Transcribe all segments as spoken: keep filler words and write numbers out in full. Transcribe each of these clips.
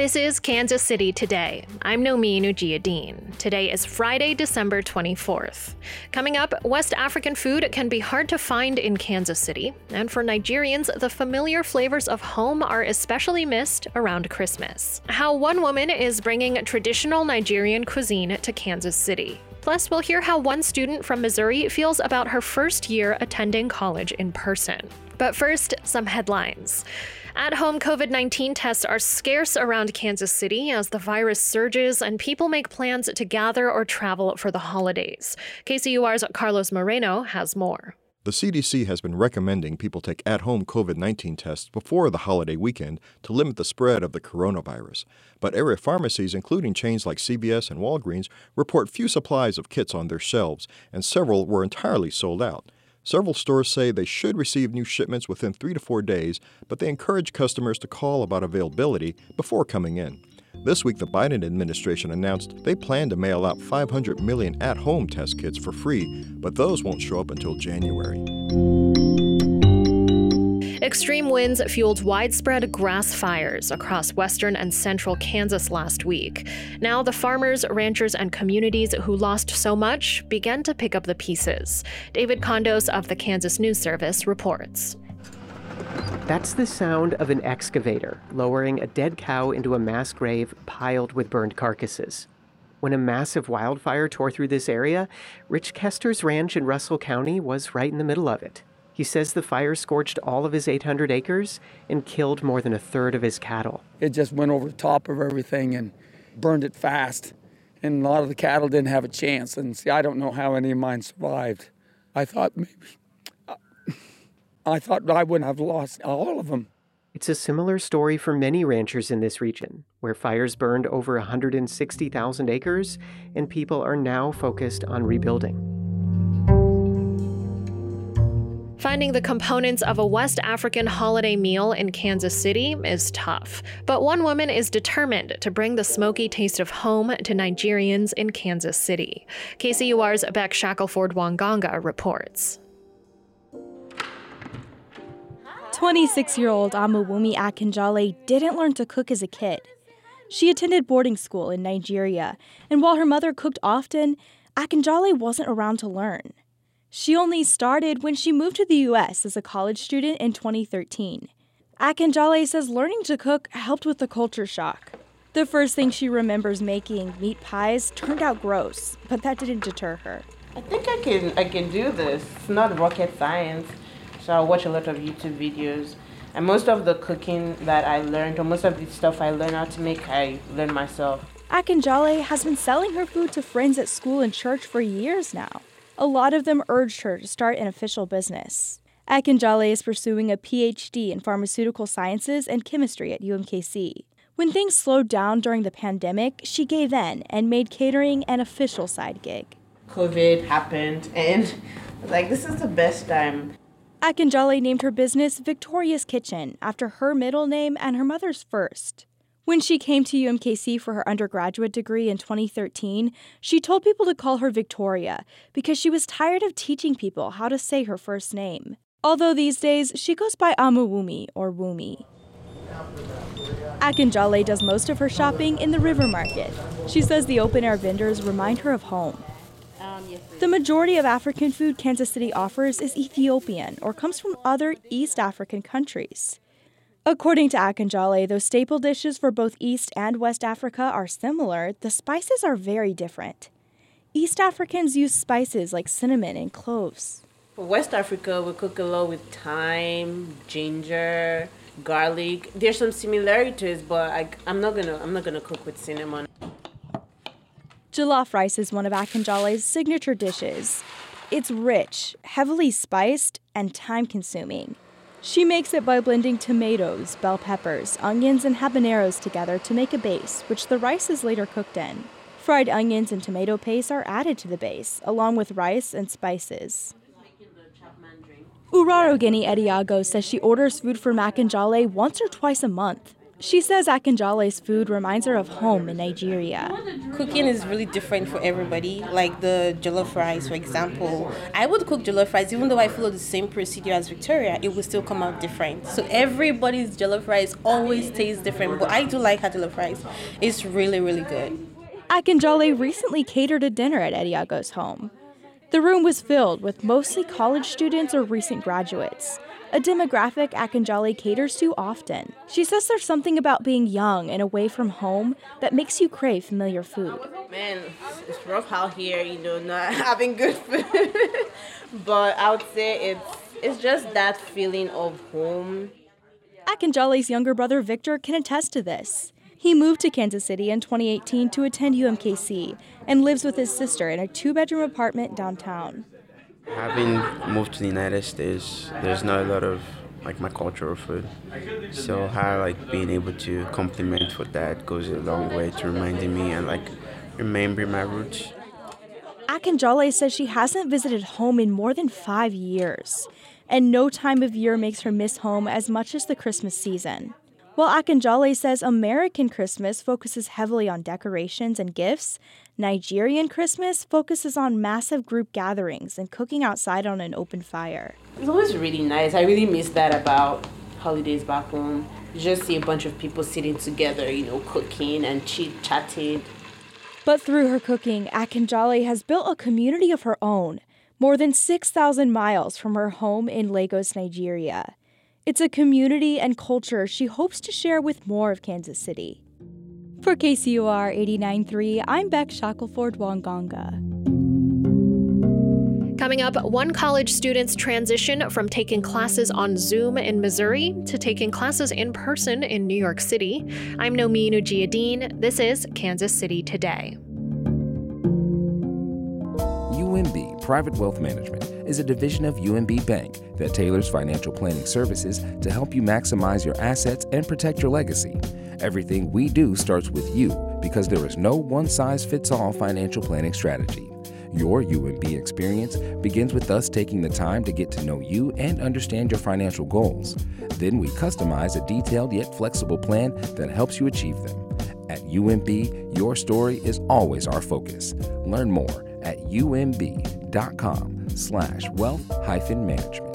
This is Kansas City Today. I'm Nomin Ujiyadeen. Today is Friday, December twenty-fourth. Coming up, West African food can be hard to find in Kansas City. And for Nigerians, the familiar flavors of home are especially missed around Christmas. How one woman is bringing traditional Nigerian cuisine to Kansas City. Plus, we'll hear how one student from Missouri feels about her first year attending college in person. But first, some headlines. At-home COVID nineteen tests are scarce around Kansas City as the virus surges and people make plans to gather or travel for the holidays. K C U R's Carlos Moreno has more. The C D C has been recommending people take at-home COVID nineteen tests before the holiday weekend to limit the spread of the coronavirus. But area pharmacies, including chains like C V S and Walgreens, report few supplies of kits on their shelves, and several were entirely sold out. Several stores say they should receive new shipments within three to four days, but they encourage customers to call about availability before coming in. This week, the Biden administration announced they plan to mail out five hundred million at-home test kits for free, but those won't show up until January. Extreme winds fueled widespread grass fires across western and central Kansas last week. Now the farmers, ranchers, and communities who lost so much began to pick up the pieces. David Condos of the Kansas News Service reports. That's the sound of an excavator lowering a dead cow into a mass grave piled with burned carcasses. When a massive wildfire tore through this area, Rich Kester's ranch in Russell County was right in the middle of it. He says the fire scorched all of his eight hundred acres and killed more than a third of his cattle. It just went over the top of everything and burned it fast. And a lot of the cattle didn't have a chance. And see, I don't know how any of mine survived. I thought maybe, I, I thought I would have lost all of them. It's a similar story for many ranchers in this region, where fires burned over one hundred sixty thousand acres and people are now focused on rebuilding. Finding the components of a West African holiday meal in Kansas City is tough, but one woman is determined to bring the smoky taste of home to Nigerians in Kansas City. K C U R's Beck Shackelford Wangonga reports. twenty-six-year-old Amuwumi Akinjale didn't learn to cook as a kid. She attended boarding school in Nigeria, and while her mother cooked often, Akinjale wasn't around to learn. She only started when she moved to the U S as a college student in twenty thirteen. Akinjale says learning to cook helped with the culture shock. The first thing she remembers making, meat pies, turned out gross, but that didn't deter her. I think I can I can do this. It's not rocket science, so I watch a lot of YouTube videos. And most of the cooking that I learned, or most of the stuff I learned how to make, I learned myself. Akinjale has been selling her food to friends at school and church for years now. A lot of them urged her to start an official business. Akinjale is pursuing a P H D in pharmaceutical sciences and chemistry at U M K C. When things slowed down during the pandemic, she gave in and made catering an official side gig. COVID happened and I was like, this is the best time. Akinjale named her business Victoria's Kitchen after her middle name and her mother's first. When she came to U M K C for her undergraduate degree in twenty thirteen, she told people to call her Victoria because she was tired of teaching people how to say her first name. Although these days, she goes by Amuwumi or Wumi. Akinjale does most of her shopping in the River Market. She says the open-air vendors remind her of home. The majority of African food Kansas City offers is Ethiopian or comes from other East African countries. According to Akinjale, though staple dishes for both East and West Africa are similar, the spices are very different. East Africans use spices like cinnamon and cloves. For West Africa, we cook a lot with thyme, ginger, garlic. There's some similarities, but I, I'm not gonna, I'm not gonna cook with cinnamon. Jollof rice is one of Akinjale's signature dishes. It's rich, heavily spiced, and time-consuming. She makes it by blending tomatoes, bell peppers, onions, and habaneros together to make a base, which the rice is later cooked in. Fried onions and tomato paste are added to the base, along with rice and spices. Uraro Gini-Ediago says she orders food from Akinjale once or twice a month. She says Akinjale's food reminds her of home in Nigeria. Cooking is really different for everybody, like the jollof rice, for example. I would cook jollof rice, even though I follow the same procedure as Victoria, it will still come out different. So everybody's jollof rice always tastes different, but I do like her jollof rice. It's really, really good. Akinjale recently catered a dinner at Ediago's home. The room was filled with mostly college students or recent graduates, a demographic Akinjale caters to often. She says there's something about being young and away from home that makes you crave familiar food. Man, it's rough out here, you know, not having good food. But I would say it's, it's just that feeling of home. Akinjale's younger brother Victor can attest to this. He moved to Kansas City in twenty eighteen to attend U M K C and lives with his sister in a two-bedroom apartment downtown. Having moved to the United States, there's not a lot of like my cultural food. So how like being able to complement with that goes a long way to reminding me and like remembering my roots. Akinjale says she hasn't visited home in more than five years, and no time of year makes her miss home as much as the Christmas season. While Akinjale says American Christmas focuses heavily on decorations and gifts, Nigerian Christmas focuses on massive group gatherings and cooking outside on an open fire. It's always really nice. I really miss that about holidays back home. You just see a bunch of people sitting together, you know, cooking and chit-chatting. But through her cooking, Akinjale has built a community of her own, more than six thousand miles from her home in Lagos, Nigeria. It's a community and culture she hopes to share with more of Kansas City. For K C U R eighty-nine point three, I'm Beck Shackelford Wangonga. Coming up, one college student's transition from taking classes on Zoom in Missouri to taking classes in person in New York City. I'm Nomin Ujiyadeen. This is Kansas City Today. U M B Private Wealth Management is a division of U M B Bank that tailors financial planning services to help you maximize your assets and protect your legacy. Everything we do starts with you because there is no one-size-fits-all financial planning strategy. Your U M B experience begins with us taking the time to get to know you and understand your financial goals. Then we customize a detailed yet flexible plan that helps you achieve them. At U M B, your story is always our focus. Learn more at umb.com slash wealth hyphen management.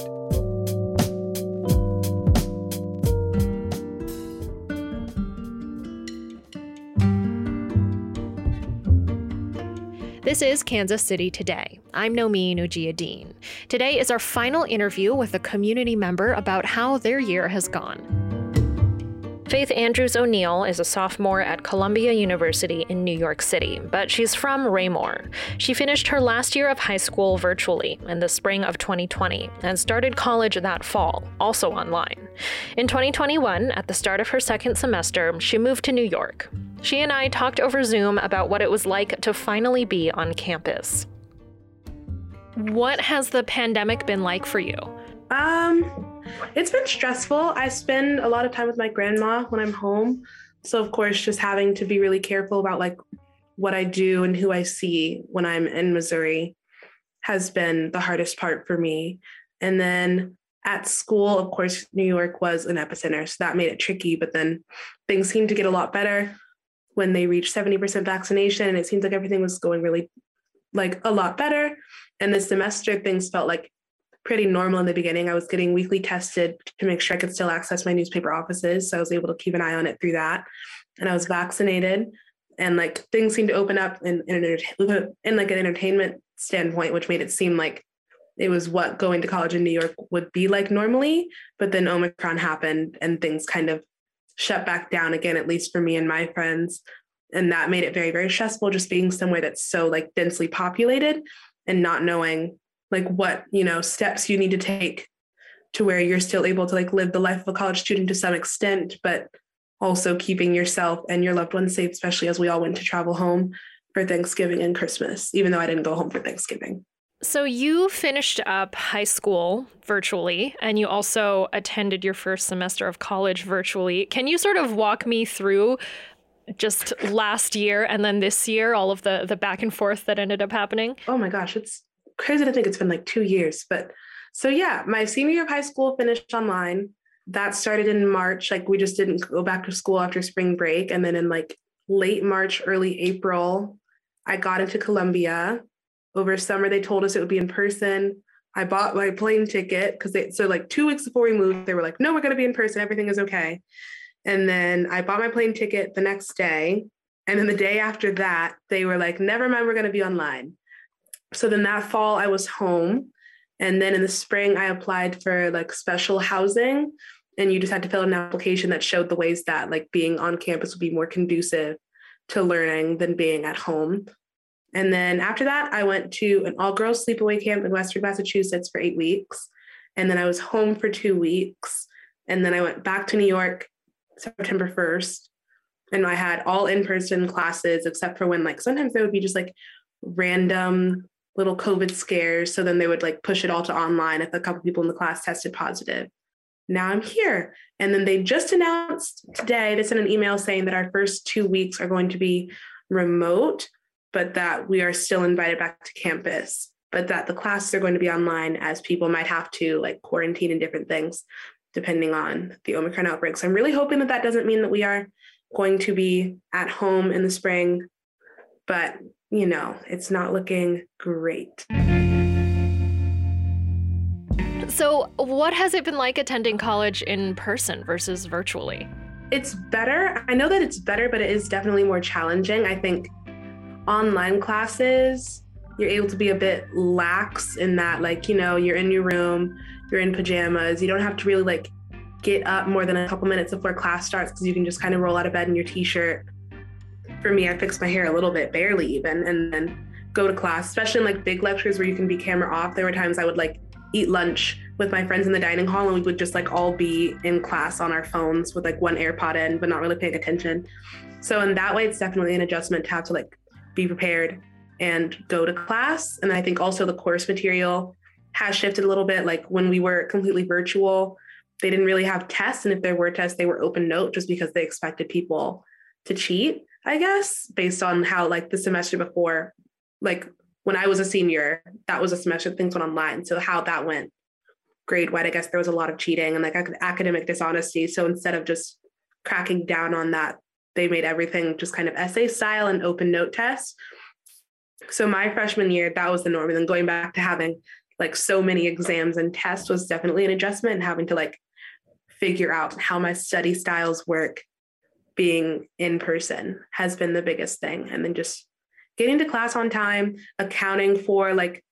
This is Kansas City Today. I'm Nomin Ujiyadeen. Today is our final interview with a community member about how their year has gone. Faith Andrews O'Neill is a sophomore at Columbia University in New York City, but she's from Raymore. She finished her last year of high school virtually in the spring of twenty twenty and started college that fall, also online. In twenty twenty-one, at the start of her second semester, she moved to New York. She and I talked over Zoom about what it was like to finally be on campus. What has the pandemic been like for you? Um... It's been stressful. I spend a lot of time with my grandma when I'm home. So, of course, just having to be really careful about like what I do and who I see when I'm in Missouri has been the hardest part for me. And then at school, of course, New York was an epicenter, so that made it tricky. But then things seemed to get a lot better when they reached seventy percent vaccination. And it seems like everything was going really like a lot better. And this semester, things felt like pretty normal in the beginning. I was getting weekly tested to make sure I could still access my newspaper offices. So I was able to keep an eye on it through that. And I was vaccinated and like things seemed to open up in, in, an, in like an entertainment standpoint, which made it seem like it was what going to college in New York would be like normally. But then Omicron happened and things kind of shut back down again, at least for me and my friends. And that made it very, very stressful just being somewhere that's so like densely populated and not knowing like what, you know, steps you need to take to where you're still able to like live the life of a college student to some extent, but also keeping yourself and your loved ones safe, especially as we all went to travel home for Thanksgiving and Christmas, even though I didn't go home for Thanksgiving. So you finished up high school virtually, and you also attended your first semester of college virtually. Can you sort of walk me through just last year and then this year, all of the, the back and forth that ended up happening? Oh my gosh, it's crazy to think it's been like two years. But so yeah, my senior year of high school finished online. that started in March. Like, we just didn't go back to school after spring break. And then in like late March, early April, I got into Columbia. Over summer, they told us it would be in person. I bought my plane ticket because they, so like two weeks before we moved, they were like, no, we're going to be in person. Everything is okay. And then I bought my plane ticket the next day. And then the day after that, they were like, never mind, we're going to be online. So then that fall, I was home. And then in the spring, I applied for like special housing. And you just had to fill out an application that showed the ways that like being on campus would be more conducive to learning than being at home. And then after that, I went to an all-girls sleepaway camp in Western Massachusetts for eight weeks. And then I was home for two weeks. And then I went back to New York September first. And I had all in-person classes, except for when like sometimes there would be just like random little COVID scares. So then they would like push it all to online if a couple people in the class tested positive. Now I'm here. And then they just announced today, they sent an email saying that our first two weeks are going to be remote, but that we are still invited back to campus, but that the classes are going to be online as people might have to like quarantine and different things, depending on the Omicron outbreak. So I'm really hoping that that doesn't mean that we are going to be at home in the spring, but you know, it's not looking great. So what has it been like attending college in person versus virtually? It's better. I know that it's better, but it is definitely more challenging. I think online classes, you're able to be a bit lax in that, like, you know, you're in your room, you're in pajamas, you don't have to really like get up more than a couple minutes before class starts because you can just kind of roll out of bed in your t-shirt. For me, I fixed my hair a little bit, barely even, and then go to class, especially in like big lectures where you can be camera off. There were times I would like eat lunch with my friends in the dining hall and we would just like all be in class on our phones with like one AirPod in, but not really paying attention. So in that way, it's definitely an adjustment to have to like be prepared and go to class. And I think also the course material has shifted a little bit. Like when we were completely virtual, they didn't really have tests. And if there were tests, they were open note just because they expected people to cheat, I guess, based on how like the semester before, like when I was a senior, that was a semester things went online. So how that went grade wide, I guess there was a lot of cheating and like academic dishonesty. So instead of just cracking down on that, they made everything just kind of essay style and open note tests. So my freshman year, that was the norm. And then going back to having like so many exams and tests was definitely an adjustment, and having to like figure out how my study styles work being in person has been the biggest thing. And then just getting to class on time, accounting for like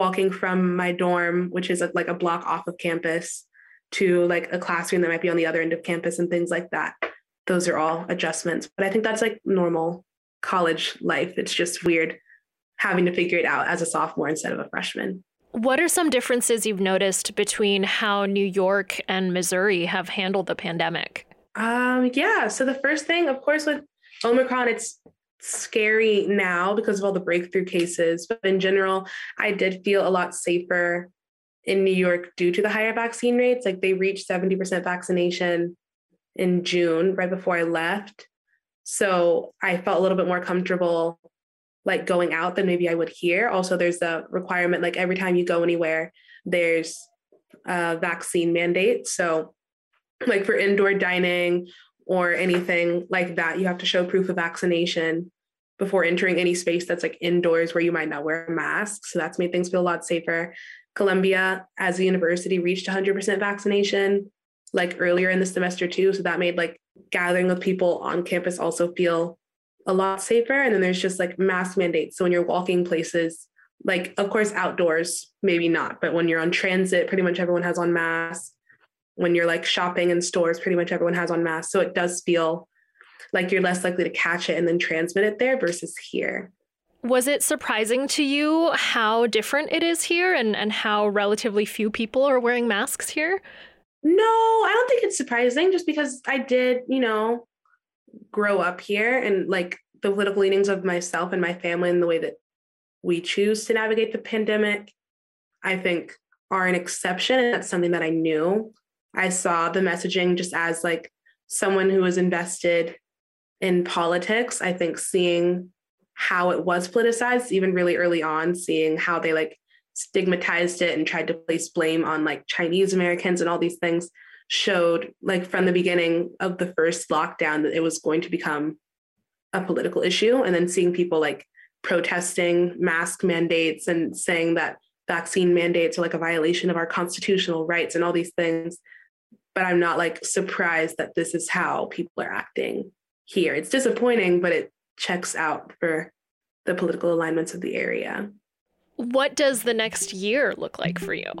walking from my dorm, which is like a block off of campus, to like a classroom that might be on the other end of campus and things like that. Those are all adjustments, but I think that's like normal college life. It's just weird having to figure it out as a sophomore instead of a freshman. What are some differences you've noticed between how New York and Missouri have handled the pandemic? Um, yeah, so the first thing, of course, with Omicron, it's scary now because of all the breakthrough cases, but in general, I did feel a lot safer in New York due to the higher vaccine rates. Like they reached seventy percent vaccination in June, right before I left. So I felt a little bit more comfortable like going out than maybe I would here. Also, there's a requirement, like every time you go anywhere, there's a vaccine mandate. So like for indoor dining or anything like that, you have to show proof of vaccination before entering any space that's like indoors where you might not wear a mask. So that's made things feel a lot safer. Columbia as a university reached one hundred percent vaccination like earlier in the semester too. So that made like gathering with people on campus also feel a lot safer. And then there's just like mask mandates. So when you're walking places, like of course outdoors, maybe not, but when you're on transit, pretty much everyone has on masks. When you're like shopping in stores, pretty much everyone has on masks. So it does feel like you're less likely to catch it and then transmit it there versus here. Was it surprising to you how different it is here and, and how relatively few people are wearing masks here? No, I don't think it's surprising just because I did, you know, grow up here and like the political leanings of myself and my family and the way that we choose to navigate the pandemic, I think are an exception. And that's something that I knew. I saw the messaging just as like someone who was invested in politics. I think seeing how it was politicized, even really early on, seeing how they like stigmatized it and tried to place blame on like Chinese Americans and all these things showed, like, from the beginning of the first lockdown that it was going to become a political issue. And then seeing people like protesting mask mandates and saying that vaccine mandates are like a violation of our constitutional rights and all these things. But I'm not like surprised that this is how people are acting here. It's disappointing, but it checks out for the political alignments of the area. What does the next year look like for you?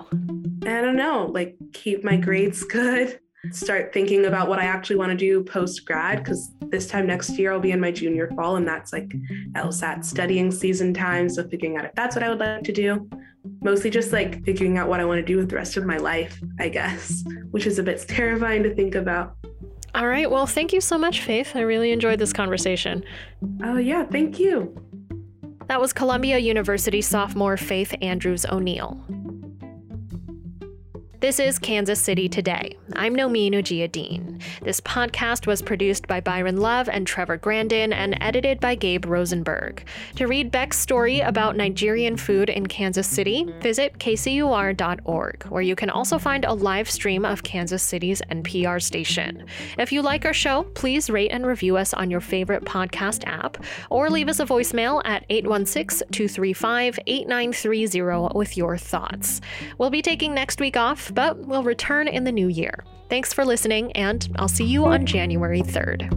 I don't know, like keep my grades good, start thinking about what I actually want to do post-grad, because this time next year I'll be in my junior fall, and that's like LSAT studying season time. So figuring out if that's what I would like to do, mostly just like figuring out what I want to do with the rest of my life, I guess, which is a bit terrifying to think about. All right. Well, thank you so much, Faith. I really enjoyed this conversation. Oh, yeah. Thank you. That was Columbia University sophomore Faith Andrews O'Neill. This is Kansas City Today. I'm Nomin Ujiyadeen. This podcast was produced by Byron Love and Trevor Grandin and edited by Gabe Rosenberg. To read Beck's story about Nigerian food in Kansas City, visit K C U R dot org, where you can also find a live stream of Kansas City's N P R station. If you like our show, please rate and review us on your favorite podcast app, or leave us a voicemail at eight one six, two three five, eight nine three zero with your thoughts. We'll be taking next week off, but we'll return in the new year. Thanks for listening, and I'll see you on January third.